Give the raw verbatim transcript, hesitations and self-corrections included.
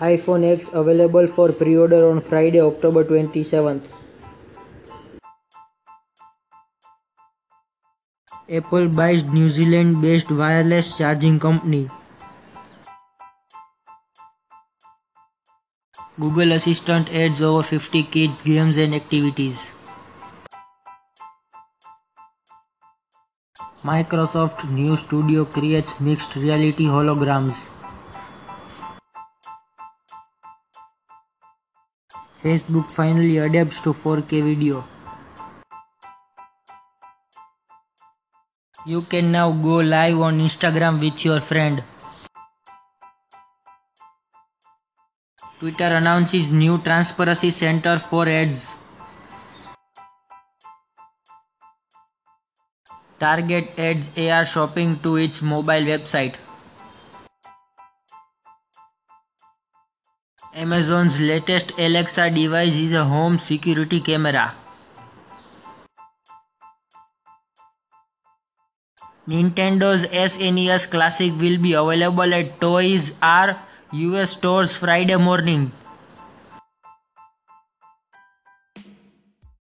iPhone X available for pre-order on Friday, October twenty-seventh. Apple buys New Zealand-based wireless charging company. Google Assistant adds over fifty kids games and activities. Microsoft new studio creates mixed reality holograms. Facebook finally adapts to four K video. You can now go live on Instagram with your friend. Twitter announces new transparency center for ads. Target adds A R shopping to its mobile website. Amazon's latest Alexa device is a home security camera. Nintendo's S N E S Classic will be available at Toys R Us stores Friday morning.